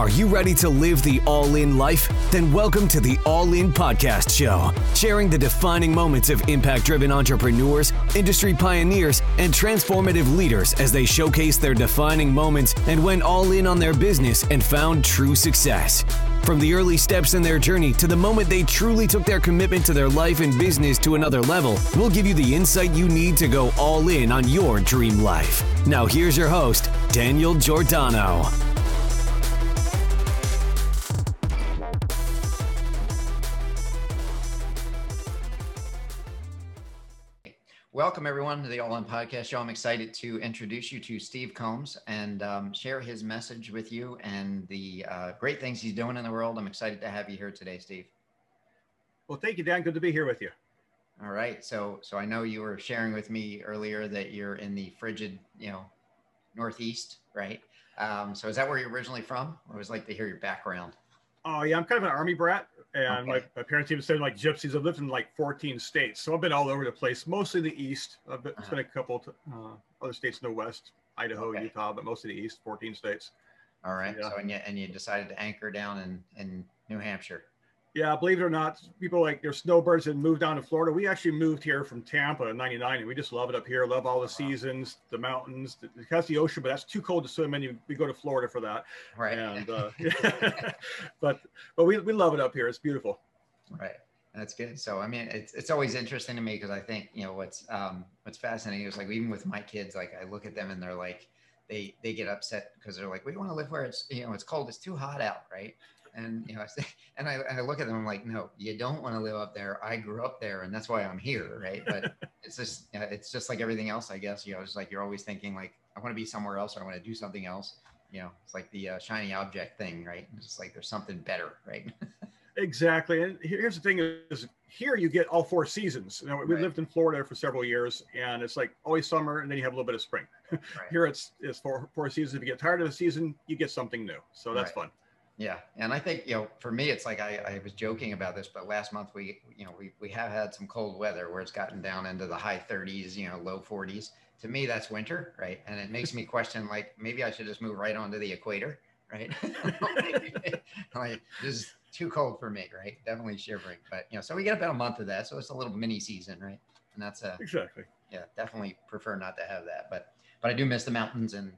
Are you ready to live the all-in life? Then welcome to the All In Podcast Show, sharing the defining moments of impact-driven entrepreneurs, industry pioneers, and transformative leaders as they showcase their defining moments and went all in on their business and found true success. From the early steps in their journey to the moment they truly took their commitment to their life and business to another level, we'll give you the insight you need to go all in on your dream life. Now here's your host, Daniel Giordano. Welcome, everyone, to the All In Podcast Show. I'm excited to introduce you to Steve Combs and share his message with you and the great things he's doing in the world. I'm excited to have you here today, Steve. Well, thank you, Dan. Good to be here with you. All right. So I know you were sharing with me earlier that you're in the frigid, Northeast, right? So is that where you're originally from? I always like to hear your background. Oh, yeah. I'm kind of an Army brat. And okay. My parents even said, like, gypsies. I've lived in like 14 states. So I've been all over the place, mostly the East. I've been a couple other states in the West, Idaho, okay. Utah, but mostly the East, 14 states. All right. Yeah. So, and you decided to anchor down in New Hampshire. Yeah. Believe it or not, people like they're snowbirds and moved down to Florida. We actually moved here from Tampa in 99, and we just love it up here. Love all the seasons, the mountains, it has the ocean, but that's too cold to swim in. We go to Florida for that. Right. And, but we love it up here. It's beautiful. Right. That's good. So, it's always interesting to me because I think, what's fascinating is like, even with my kids, like I look at them and they're like, they get upset because they're like, we want to live where it's, it's cold. It's too hot out. Right. And, I look at them, I'm like, no, you don't want to live up there. I grew up there and that's why I'm here. Right. But it's just like everything else, I guess, it's like, you're always thinking like, I want to be somewhere else. Or I want to do something else. It's like the shiny object thing. Right. It's just like, there's something better. Right. Exactly. And here's the thing is here you get all four seasons. We right. lived in Florida for several years and it's like always summer and then you have a little bit of spring. Right. Here it's four seasons. If you get tired of the season, you get something new. So that's right. fun. Yeah. And I think, for me, it's like I was joking about this, but last month we have had some cold weather where it's gotten down into the high 30s, low 40s. To me, that's winter. Right. And it makes me question, like, maybe I should just move right onto the equator. Right. Like, this is too cold for me. Right. Definitely shivering. But, so we get about a month of that. So it's a little mini season. Right. And that's exactly. Yeah. Definitely prefer not to have that. But I do miss the mountains and,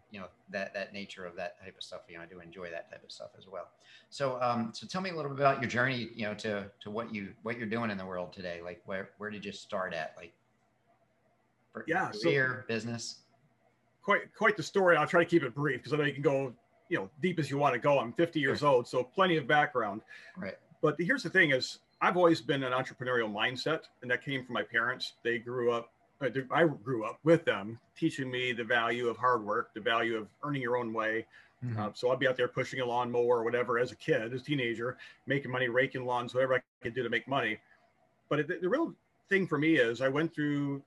that nature of that type of stuff. I do enjoy that type of stuff as well. So, so tell me a little bit about your journey, to what you're doing in the world today. Like, where did you start at? Like, career, business? Quite the story. I'll try to keep it brief because I know you can go, deep as you want to go. I'm 50 years old, so plenty of background. Right. But here's the thing is I've always been an entrepreneurial mindset, and that came from my parents. I grew up with them teaching me the value of hard work, the value of earning your own way. Mm-hmm. So I'd be out there pushing a lawnmower or whatever as a kid, as a teenager, making money, raking lawns, whatever I could do to make money. But the real thing for me is I went through,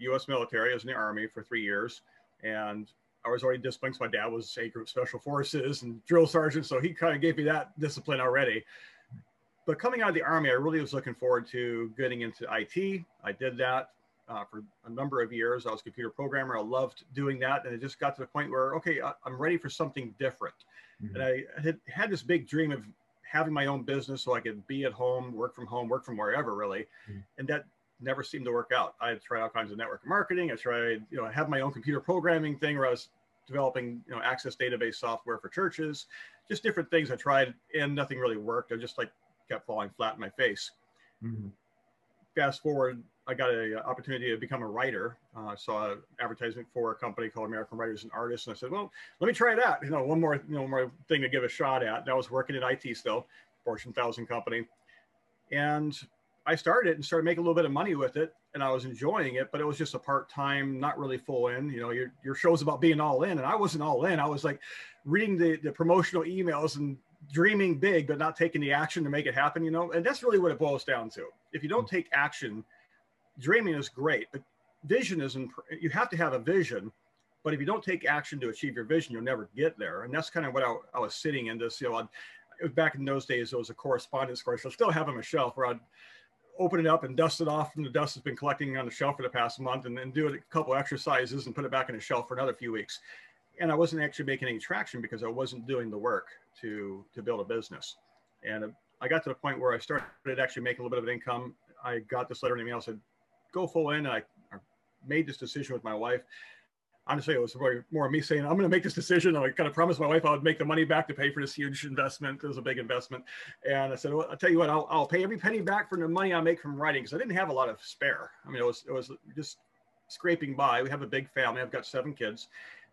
U.S. military. I was in the Army for 3 years and I was already disciplined. So my dad was A Group Special Forces and drill sergeant. So he kind of gave me that discipline already. But coming out of the Army, I really was looking forward to getting into IT. I did that. For a number of years, I was a computer programmer. I loved doing that. And it just got to the point where, okay, I'm ready for something different. Mm-hmm. And I had this big dream of having my own business so I could be at home, work from wherever, really. Mm-hmm. And that never seemed to work out. I tried all kinds of network marketing. I tried, I had my own computer programming thing where I was developing, access database software for churches, just different things I tried and nothing really worked. I just like kept falling flat in my face. Mm-hmm. Fast forward, I got an opportunity to become a writer. I saw an advertisement for a company called American Writers and Artists. And I said, well, let me try that. One more thing to give a shot at. And I was working in IT still, Fortune 1000 company. And I started making a little bit of money with it. And I was enjoying it, but it was just a part-time, not really full in, your show's about being all in. And I wasn't all in. I was like reading the promotional emails and dreaming big, but not taking the action to make it happen, and that's really what it boils down to. If you don't take action, dreaming is great, but vision isn't. You have to have a vision, but if you don't take action to achieve your vision, you'll never get there. And that's kind of what I was sitting in this. Back in those days, it was a correspondence course. I still have them on a shelf where I'd open it up and dust it off, and the dust has been collecting on the shelf for the past month, and then do a couple exercises and put it back on the shelf for another few weeks. And I wasn't actually making any traction because I wasn't doing the work to build a business. And I got to the point where I started actually making a little bit of an income. I got this letter in the mail, said, go full in. And I made this decision with my wife. Honestly, it was more me saying, I'm going to make this decision. I kind of promised my wife I would make the money back to pay for this huge investment. It was a big investment. And I said, well, I'll tell you what, I'll pay every penny back from the money I make from writing, because I didn't have a lot of spare. I mean, it was just scraping by. We have a big family. I've got 7 kids.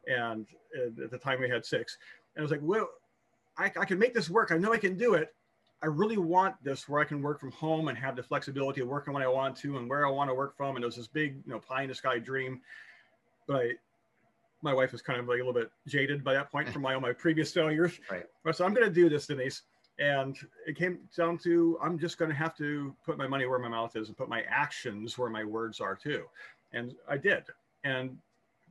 And at the time we had 6. And I was like, well, I can make this work. I know I can do it. I really want this where I can work from home and have the flexibility of working when I want to and where I want to work from. And it was this big, pie in the sky dream. But my wife was kind of like a little bit jaded by that point from my previous failures. Right. So I'm going to do this, Denise. And it came down to, I'm just going to have to put my money where my mouth is and put my actions where my words are too. And I did. And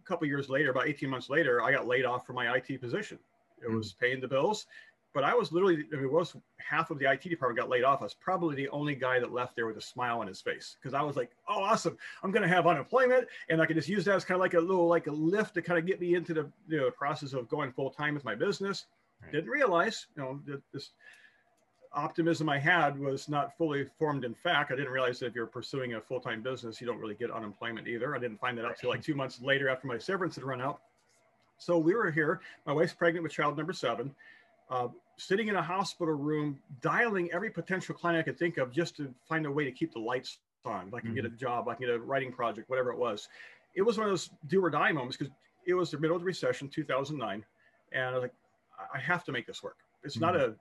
a couple of years later, about 18 months later, I got laid off from my IT position. It was paying the bills. But I was literally, most half of the IT department got laid off. I was probably the only guy that left there with a smile on his face. Because I was like, oh, awesome. I'm going to have unemployment. And I can just use that as kind of like a lift to kind of get me into the process of going full time with my business. Right. Didn't realize, that this optimism I had was not fully formed. In fact, I didn't realize that if you're pursuing a full-time business, you don't really get unemployment either. I didn't find that out till like 2 months later after my severance had run out. So we were here. My wife's pregnant with child number 7. Sitting in a hospital room, dialing every potential client I could think of just to find a way to keep the lights on. If I can get a job, I can get a writing project, whatever it was. It was one of those do or die moments because it was the middle of the recession, 2009. And I was like, I have to make this work. It's not a,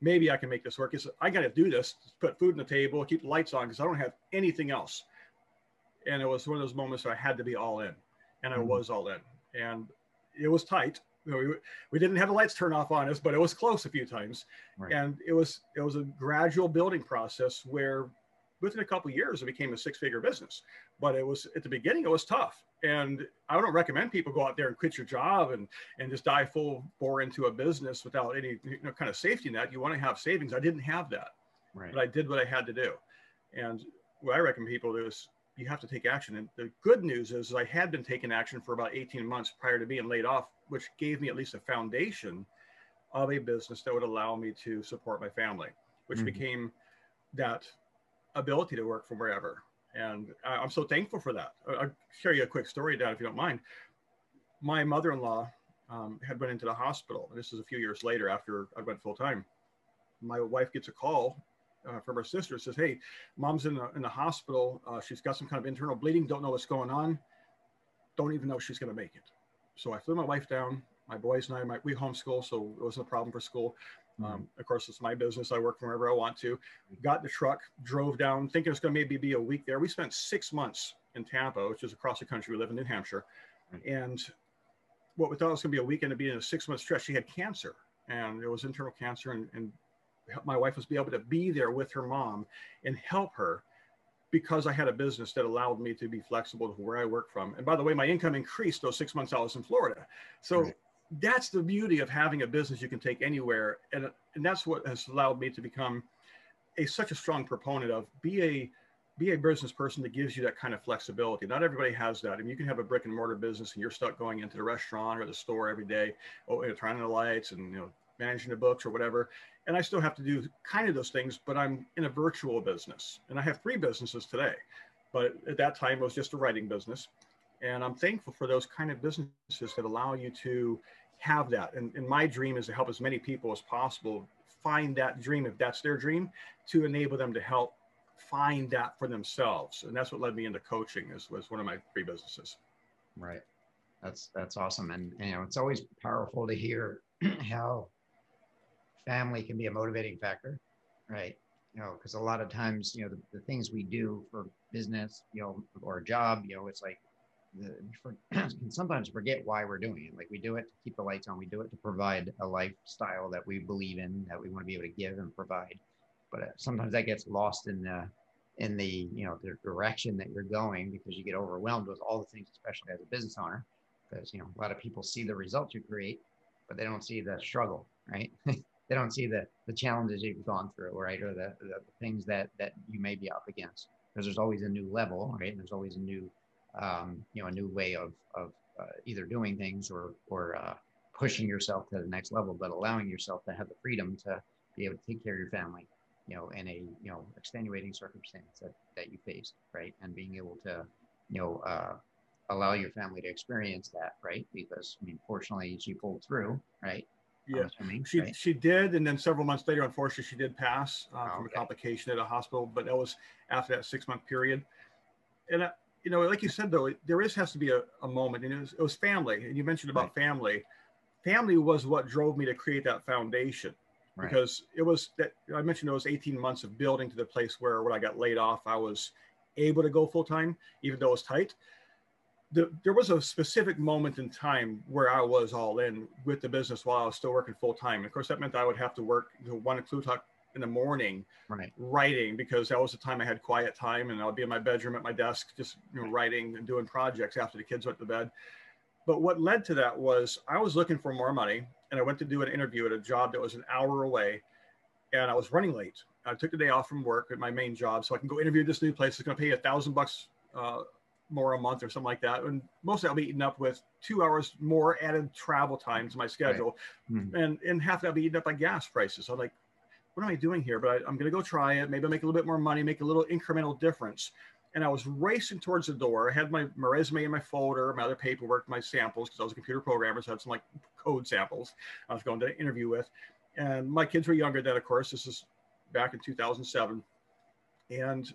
maybe I can make this work. It's, I got to do this, put food on the table, keep the lights on because I don't have anything else. And it was one of those moments where I had to be all in. And I was all in. And it was tight. We didn't have the lights turn off on us, but it was close a few times. Right. And it was a gradual building process where within a couple of years, it became a 6-figure business. But it was at the beginning, it was tough. And I don't recommend people go out there and quit your job and just dive full bore into a business without any kind of safety net. You want to have savings. I didn't have that, right. But I did what I had to do. And what I recommend people do is you have to take action. And the good news is I had been taking action for about 18 months prior to being laid off, which gave me at least a foundation of a business that would allow me to support my family, which became that ability to work from wherever. And I'm so thankful for that. I'll share you a quick story, Dad, if you don't mind. My mother-in-law had went into the hospital. And this is a few years later after I went full time. My wife gets a call from her sister. It says, hey, Mom's in the hospital. She's got some kind of internal bleeding. Don't know what's going on. Don't even know if she's going to make it. So I flew my wife down. My boys and I, we homeschool, so it wasn't a problem for school. Of course, it's my business. I work from wherever I want to. Got in the truck, drove down, thinking it's going to maybe be a week there. We spent 6 months in Tampa, which is across the country. We live in New Hampshire. And what we thought was going to be a weekend to be in a 6-month stretch, she had cancer. And it was internal cancer. And my wife was able to be there with her mom and help her because I had a business that allowed me to be flexible to where I work from. And by the way, my income increased those 6 months I was in Florida. So that's the beauty of having a business you can take anywhere. And that's what has allowed me to become such a strong proponent of be a business person that gives you that kind of flexibility. Not everybody has that. I mean, you can have a brick and mortar business and you're stuck going into the restaurant or the store every day, turning the lights and, managing the books or whatever. And I still have to do kind of those things, but I'm in a virtual business and I have 3 businesses today, but at that time it was just a writing business. And I'm thankful for those kind of businesses that allow you to have that. And my dream is to help as many people as possible find that dream, if that's their dream, to enable them to help find that for themselves. And that's what led me into coaching was one of my 3 businesses. Right. That's awesome. And, it's always powerful to hear how family can be a motivating factor, right? Because a lot of times, the things we do for business, or a job, it's like can sometimes forget why we're doing it. Like we do it to keep the lights on. We do it to provide a lifestyle that we believe in, that we want to be able to give and provide. But sometimes that gets lost in the the direction that you're going because you get overwhelmed with all the things, especially as a business owner, because a lot of people see the results you create, but they don't see the struggle, right? They don't see the challenges you've gone through, right? Or the things that you may be up against, because there's always a new level, right? And there's always a new a new way of either doing things or pushing yourself to the next level, but allowing yourself to have the freedom to be able to take care of your family, in a, extenuating circumstance that you faced, right? And being able to, allow your family to experience that, right? Because, fortunately, she pulled through, right? Yeah, she did. And then several months later, unfortunately, she did pass from a complication at a hospital, but that was after that 6-month period. And, like you said, though, there has to be a moment, and it was family. And you mentioned about family. Family was what drove me to create that foundation, because it was that I mentioned it was 18 months of building to the place where when I got laid off, I was able to go full time, even though it was tight. There was a specific moment in time where I was all in with the business while I was still working full time. Of course, that meant I would have to work to 1 o'clock in the morning writing, because that was the time I had quiet time, and I would be in my bedroom at my desk, just writing and doing projects after the kids went to bed. But what led to that was I was looking for more money, and I went to do an interview at a job that was an hour away, and I was running late. I took the day off from work at my main job so I can go interview this new place. It's going to pay $1,000 more a month or something like that. And mostly I'll be eaten up with 2 hours more added travel time to my schedule. Right. Mm-hmm. And half that'll be eaten up by gas prices. So I'm like, what am I doing here? But I'm going to go try it. Maybe I'll make a little bit more money, make a little incremental difference. And I was racing towards the door. I had my resume in my folder, my other paperwork, my samples, because I was a computer programmer. So I had some code samples I was going to interview with. And my kids were younger then, of course. This is back in 2007. And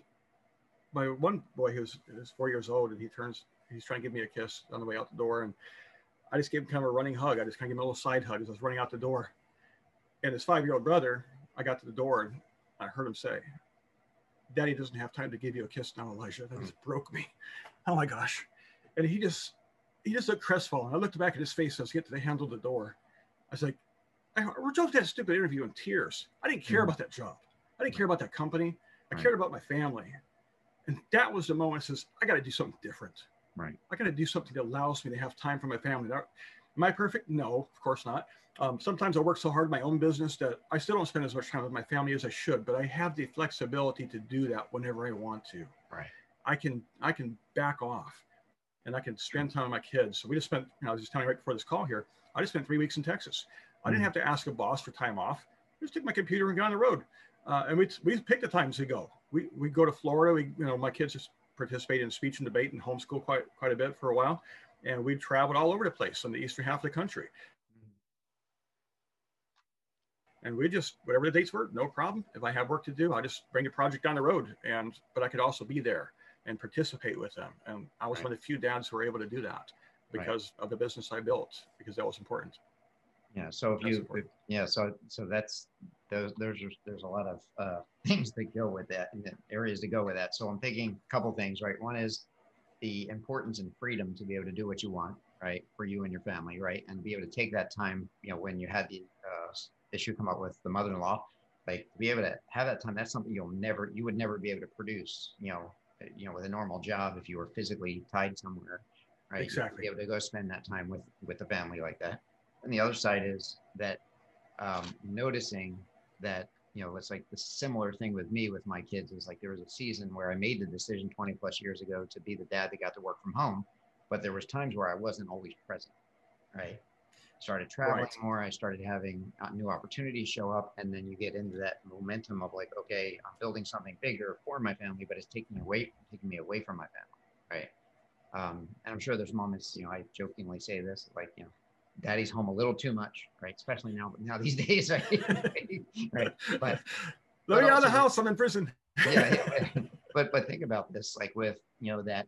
my one boy, he was 4 years old, and he's trying to give me a kiss on the way out the door. And I just gave him kind of a running hug. I just kind of gave him a little side hug as I was running out the door. And his 5-year-old brother, I got to the door and I heard him say, "Daddy doesn't have time to give you a kiss now, Elijah." That just broke me. Oh my gosh. And he just looked crestfallen. I looked back at his face as he had to handle the door. I was like, I rejected that stupid interview in tears. I didn't care about that job. I didn't care about that company. I cared about my family. And that was the moment I says, I got to do something different. Right. I got to do something that allows me to have time for my family. Now, am I perfect? No, of course not. Sometimes I work so hard in my own business that I still don't spend as much time with my family as I should, but I have the flexibility to do that whenever I want to. Right. I can back off, and I can spend time with my kids. So we just spent, I was just telling you right before this call here, I just spent 3 weeks in Texas. I didn't have to ask a boss for time off. I just took my computer and got on the road. And we picked the times to go. We go to Florida. My kids just participated in speech and debate and homeschool quite a bit for a while. And we traveled all over the place in the eastern half of the country. And we just, whatever the dates were, no problem. If I have work to do, I just bring a project down the road. But I could also be there and participate with them. And I was one of the few dads who were able to do that because of the business I built, because that was important. Yeah. So there's a lot of things that go with that, and areas to go with that. So I'm thinking a couple things, right? One is the importance and freedom to be able to do what you want, right, for you and your family, right, and be able to take that time. When you had the issue come up with the mother-in-law, like to be able to have that time. That's something you would never be able to produce, with a normal job if you were physically tied somewhere, right? Exactly. You'd be able to go spend that time with the family like that. And the other side is that noticing that, it's like the similar thing with me, with my kids, is like there was a season where I made the decision 20 plus years ago to be the dad that got to work from home. But there was times where I wasn't always present, right? Started traveling more. I started having new opportunities show up. And then you get into that momentum of like, okay, I'm building something bigger for my family, but it's taking me away from my family, right? And I'm sure there's moments, I jokingly say this, like, Daddy's home a little too much, right? Especially now these days, right? Right. But let me out of the house. I'm in prison. But think about this, like with that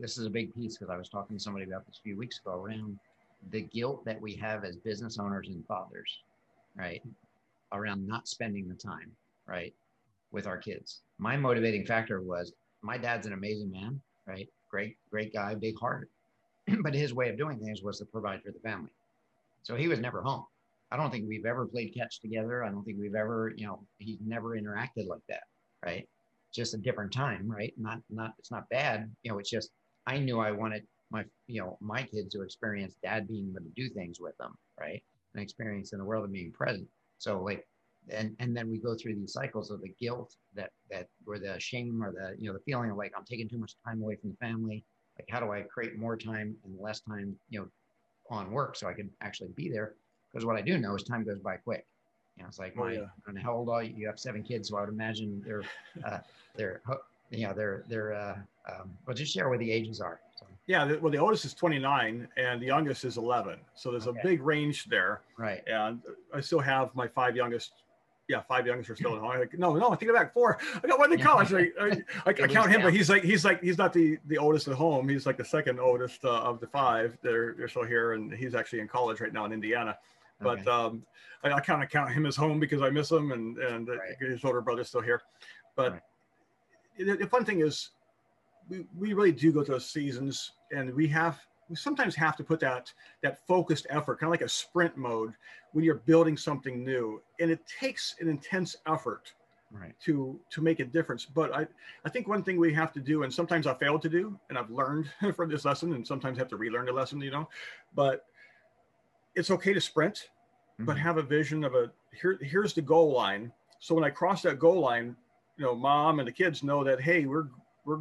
this is a big piece, because I was talking to somebody about this a few weeks ago around the guilt that we have as business owners and fathers, right, around not spending the time right with our kids. My motivating factor was my dad's an amazing man, right? Great guy, big heart, but his way of doing things was to provide for the family. So he was never home. I don't think we've ever played catch together. I don't think we've ever, he's never interacted like that, right? Just a different time, right? Not, it's not bad. It's just, I knew I wanted my kids to experience dad being able to do things with them, right? An experience in the world of being present. So like, and then we go through these cycles of the guilt that, or the shame or the feeling of like, I'm taking too much time away from the family. like, how do I create more time and less time, you know, on work so I can actually be there? Because what I do know is time goes by quick. You know, it's like, I don't know how old are you? You have 7 kids, so I would imagine well, just share where the ages are. So. Yeah, well, the oldest is 29 and the youngest is 11. So there's a big range there. Right. And I still have my 5 youngest. Yeah, 5 youngest are still at home. I'm like, no, I think about 4. I got 1 in college. I count him, but he's not the oldest at home. He's like the second oldest of the 5. They're still here, and he's actually in college right now in Indiana. But I kind of count him as home because I miss him, and his older brother's still here. But the fun thing is, we really do go through those seasons, and we sometimes have to put that focused effort, kind of like a sprint mode when you're building something new. And it takes an intense effort to make a difference. But I think one thing we have to do, and sometimes I failed to do, and I've learned from this lesson, and sometimes have to relearn the lesson, you know, but it's okay to sprint, but have a vision of here's the goal line. So when I cross that goal line, you know, mom and the kids know that, hey, we're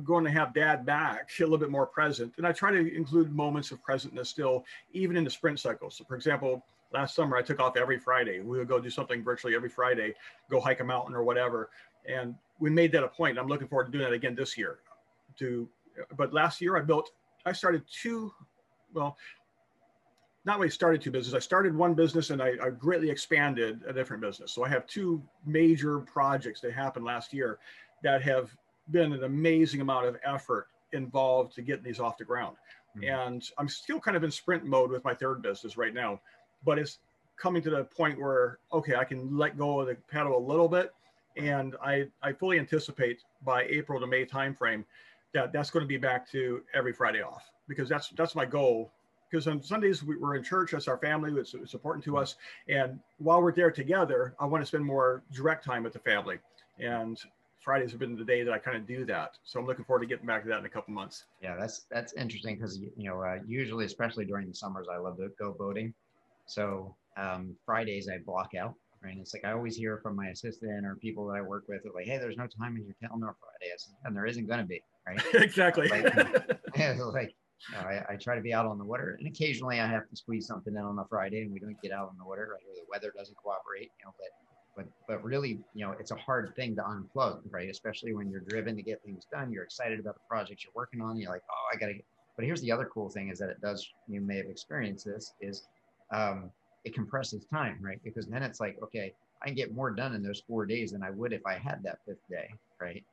going to have dad back, a little bit more present. And I try to include moments of presentness still, even in the sprint cycle. So for example, last summer I took off every Friday. We would go do something virtually every Friday, go hike a mountain or whatever. And we made that a point. I'm looking forward to doing that again this year. But last year I started 2, well, not really started 2 businesses. I started 1 business and I greatly expanded a different business. So I have 2 major projects that happened last year that have been an amazing amount of effort involved to get these off the ground. And I'm still kind of in sprint mode with my 3rd business right now, but it's coming to the point where, okay, I can let go of the pedal a little bit. And I fully anticipate by April to May timeframe that's going to be back to every Friday off, because that's my goal. Because on Sundays we're in church, that's our family, it's important to us. And while we're there together, I want to spend more direct time with the family. And Fridays have been the day that I kind of do that. So I'm looking forward to getting back to that in a couple months. Yeah, that's interesting because, you know, usually, especially during the summers, I love to go boating. So Fridays I block out, right? And it's like I always hear from my assistant or people that I work with, like, hey, there's no time in your calendar Fridays. And there isn't going to be, right? Exactly. I try to be out on the water, and occasionally I have to squeeze something in on a Friday and we don't get out on the water, right? Or the weather doesn't cooperate, you know, but really, you know, it's a hard thing to unplug, right? Especially when you're driven to get things done, you're excited about the projects you're working on. You're like, oh, I gotta get. But here's the other cool thing is that it does, you may have experienced this, is it compresses time, right? Because then it's like, okay, I can get more done in those 4 days than I would if I had that 5th day, right?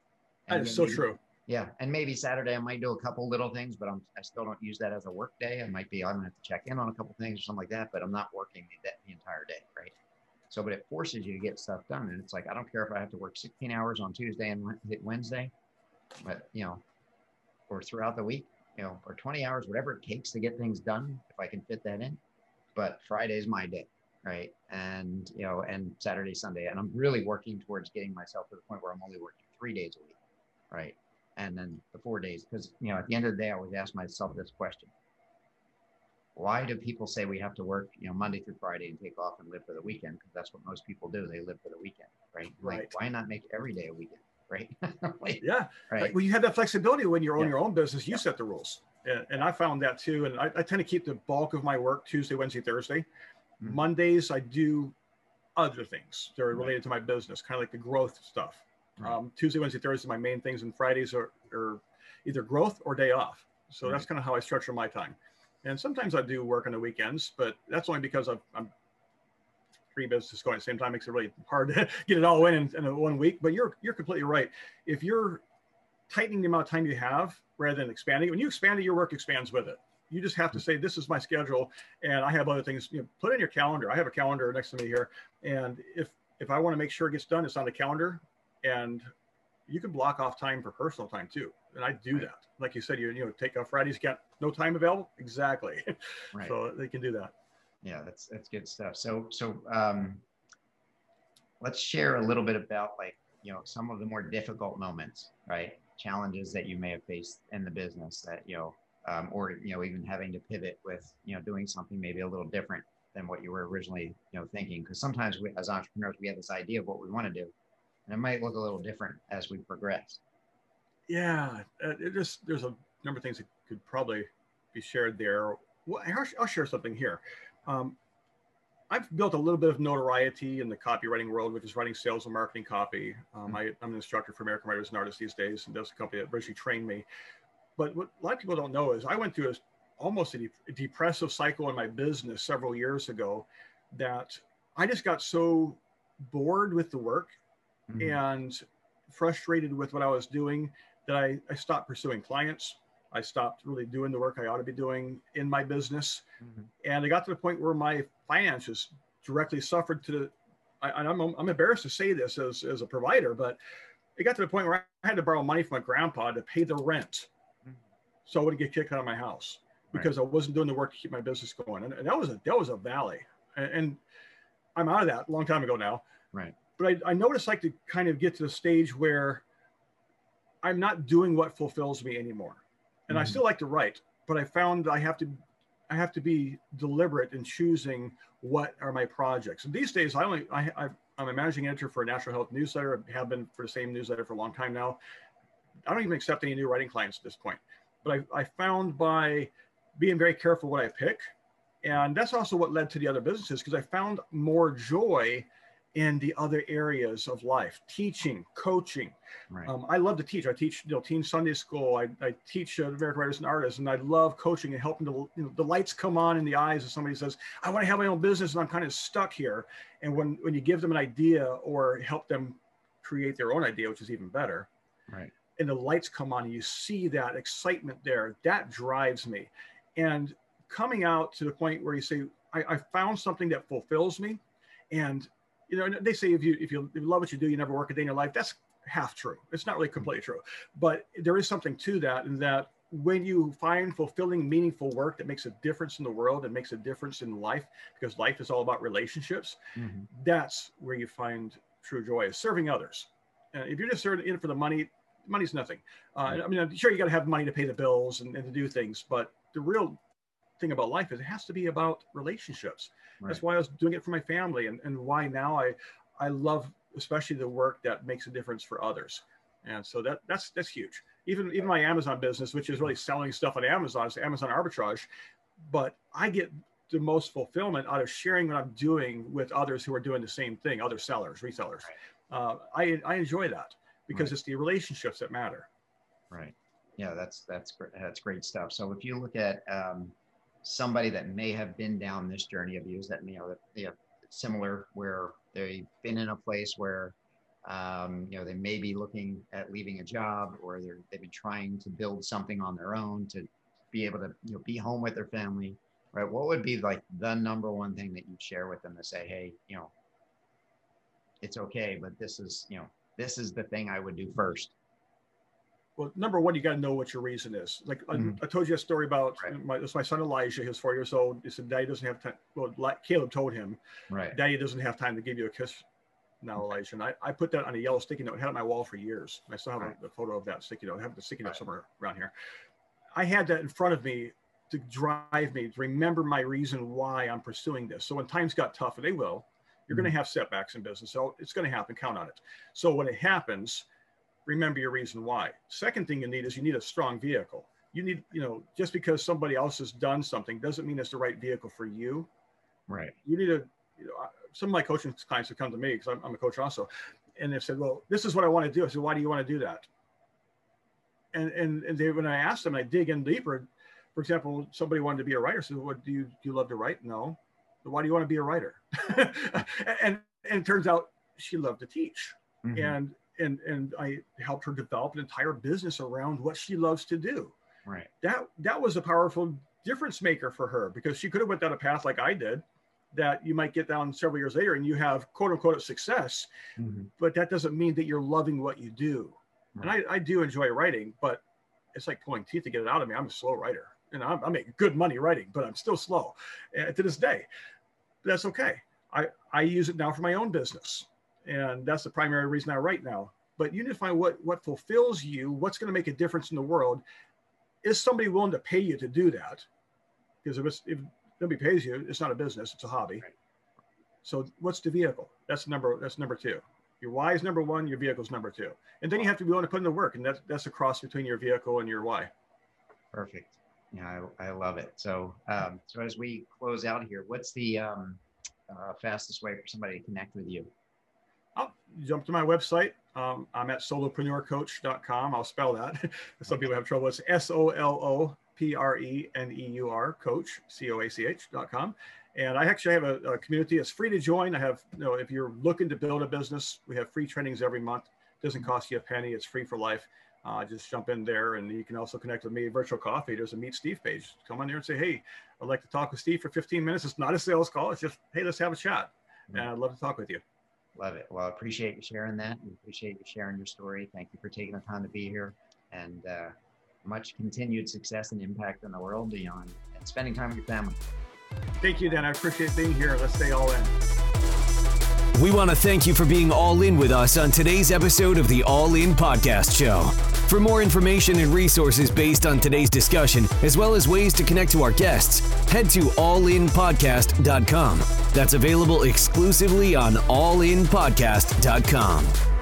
And that's so true. Yeah, and maybe Saturday I might do a couple little things, but I still don't use that as a work day. I'm gonna have to check in on a couple things or something like that, but I'm not working the entire day, right? So, but it forces you to get stuff done. And it's like, I don't care if I have to work 16 hours on Tuesday and Wednesday, but, you know, or throughout the week, you know, or 20 hours, whatever it takes to get things done, if I can fit that in. But Friday's my day, right? And, you know, and Saturday, Sunday, and I'm really working towards getting myself to the point where I'm only working 3 days a week, right? And then the 4 days, because, you know, at the end of the day, I always ask myself this question. Why do people say we have to work, you know, Monday through Friday and take off and live for the weekend? Because that's what most people do. They live for the weekend, right? Like, why not make every day a weekend, right? Like, yeah. Right. Like, well, you have that flexibility when you're on your own business. You set the rules. And I found that too. And I tend to keep the bulk of my work Tuesday, Wednesday, Thursday. Mondays, I do other things that are related to my business, kind of like the growth stuff. Tuesday, Wednesday, Thursday, my main things, and Fridays are either growth or day off. So that's kind of how I structure my time. And sometimes I do work on the weekends, but that's only because I'm 3 businesses going at the same time. Makes it really hard to get it all in 1 week. But you're completely right. If you're tightening the amount of time you have rather than expanding it, when you expand it, your work expands with it. You just have to say, this is my schedule, and I have other things. You know, put in your calendar. I have a calendar next to me here, and if I want to make sure it gets done, it's on the calendar. And you can block off time for personal time too. And I do that. Like you said, you know, take off Fridays, got no time available. Exactly. Right. So they can do that. Yeah, that's good stuff. So let's share a little bit about, like, you know, some of the more difficult moments, right? Challenges that you may have faced in the business that, you know, or, you know, even having to pivot with, you know, doing something maybe a little different than what you were originally, you know, thinking. Because sometimes we, as entrepreneurs, we have this idea of what we want to do. And it might look a little different as we progress. Yeah, there's a number of things that could probably be shared there. Well, I'll share something here. I've built a little bit of notoriety in the copywriting world, which is writing sales and marketing copy. I'm an instructor for American Writers and Artists these days, and that's a company that originally trained me. But what a lot of people don't know is I went through almost a depressive cycle in my business several years ago that I just got so bored with the work and frustrated with what I was doing that I stopped pursuing clients. I stopped really doing the work I ought to be doing in my business. And I got to the point where my finances directly suffered to the, I'm embarrassed to say this as a provider, but it got to the point where I had to borrow money from my grandpa to pay the rent. So I wouldn't get kicked out of my house because I wasn't doing the work to keep my business going. And that was a valley. And I'm out of that a long time ago now. Right. But I noticed I could kind of get to the stage where I'm not doing what fulfills me anymore. And I still like to write, but I found I have to be deliberate in choosing what are my projects. And these days, I'm a managing editor for a national health newsletter. I have been for the same newsletter for a long time now. I don't even accept any new writing clients at this point. But I found by being very careful what I pick, and that's also what led to the other businesses, because I found more joy in the other areas of life, teaching, coaching. Right. I love to teach. I teach teen Sunday school. I teach American Writers and Artists, and I love coaching and helping to, the lights come on in the eyes of somebody who says, I want to have my own business and I'm kind of stuck here. And when you give them an idea or help them create their own idea, which is even better, right, and the lights come on and you see that excitement there, that drives me. And coming out to the point where you say, I found something that fulfills me. And you know, they say if you love what you do, you never work a day in your life. That's half true. It's not really completely true, but there is something to that. And that when you find fulfilling, meaningful work that makes a difference in the world and makes a difference in life, because life is all about relationships, that's where you find true joy, is serving others. If you're just in for the money, money's nothing. I mean, I'm sure you got to have money to pay the bills and to do things, but the real thing about life is it has to be about relationships. Right. That's why I was doing it for my family, and why now I love especially the work that makes a difference for others. And so that's huge. Even my Amazon business, which is really selling stuff on Amazon, it's Amazon arbitrage, but I get the most fulfillment out of sharing what I'm doing with others who are doing the same thing, other sellers, resellers. Right. I enjoy that because it's the relationships that matter. Right. Yeah, that's great stuff. So if you look at somebody that may have been down this journey of yours, that you know, similar, where they've been in a place where you know, they may be looking at leaving a job, or they've been trying to build something on their own to be able to, you know, be home with their family, right? What would be like the #1 thing that you'd share with them to say, hey, you know, it's okay, but this is, you know, this is the thing I would do first? Well, #1, you got to know what your reason is. Like I told you a story about my son Elijah. He was 4 years old. He said, "Daddy doesn't have time." Well, Caleb told him, right, "Daddy doesn't have time to give you a kiss now, Elijah." And I put that on a yellow sticky note. I had it on my wall for years. I still have a photo of that sticky note. I have the sticky note somewhere around here. I had that in front of me to drive me to remember my reason why I'm pursuing this. So when times got tough, and they will, you're going to have setbacks in business. So it's going to happen. Count on it. So when it happens, remember your reason why. Second thing you need is you need a strong vehicle. You need, you know, just because somebody else has done something doesn't mean it's the right vehicle for you. Right. You need a, you know, some of my coaching clients have come to me because I'm a coach also. And they've said, well, this is what I want to do. I said, why do you want to do that? And they, when I asked them, I dig in deeper. For example, somebody wanted to be a writer. So what do you love to write? No. But why do you want to be a writer? and it turns out she loved to teach. And I helped her develop an entire business around what she loves to do. Right. That was a powerful difference maker for her, because she could have went down a path like I did that you might get down several years later and you have quote unquote success, but that doesn't mean that you're loving what you do. Right. And I do enjoy writing, but it's like pulling teeth to get it out of me. I'm a slow writer, and I make good money writing, but I'm still slow to this day. But that's okay. I use it now for my own business. And that's the primary reason I write now. But you need to find what fulfills you, what's going to make a difference in the world. Is somebody willing to pay you to do that? Because if nobody pays you, it's not a business, it's a hobby. Right. So what's the vehicle? That's #2. Your why is #1, your vehicle is #2. And then you have to be willing to put in the work. And that's a cross between your vehicle and your why. Perfect. Yeah, I love it. So, so as we close out here, what's the fastest way for somebody to connect with you? I'll jump to my website. I'm at solopreneurcoach.com. I'll spell that. Some people have trouble. It's SOLOPRENEUR coach.com. And I actually have a community. It's free to join. I have, you know, if you're looking to build a business, we have free trainings every month. It doesn't cost you a penny. It's free for life. Just jump in there, and you can also connect with me. Virtual coffee. There's a Meet Steve page. Come on there and say, hey, I'd like to talk with Steve for 15 minutes. It's not a sales call. It's just, hey, let's have a chat. Mm-hmm. And I'd love to talk with you. Love it. Well, I appreciate you sharing that, and appreciate you sharing your story. Thank you for taking the time to be here, and much continued success and impact in the world beyond, and spending time with your family. Thank you, Dan. I appreciate being here. Let's stay all in. We want to thank you for being all in with us on today's episode of the All In Podcast Show. For more information and resources based on today's discussion, as well as ways to connect to our guests, head to allinpodcast.com. That's available exclusively on allinpodcast.com.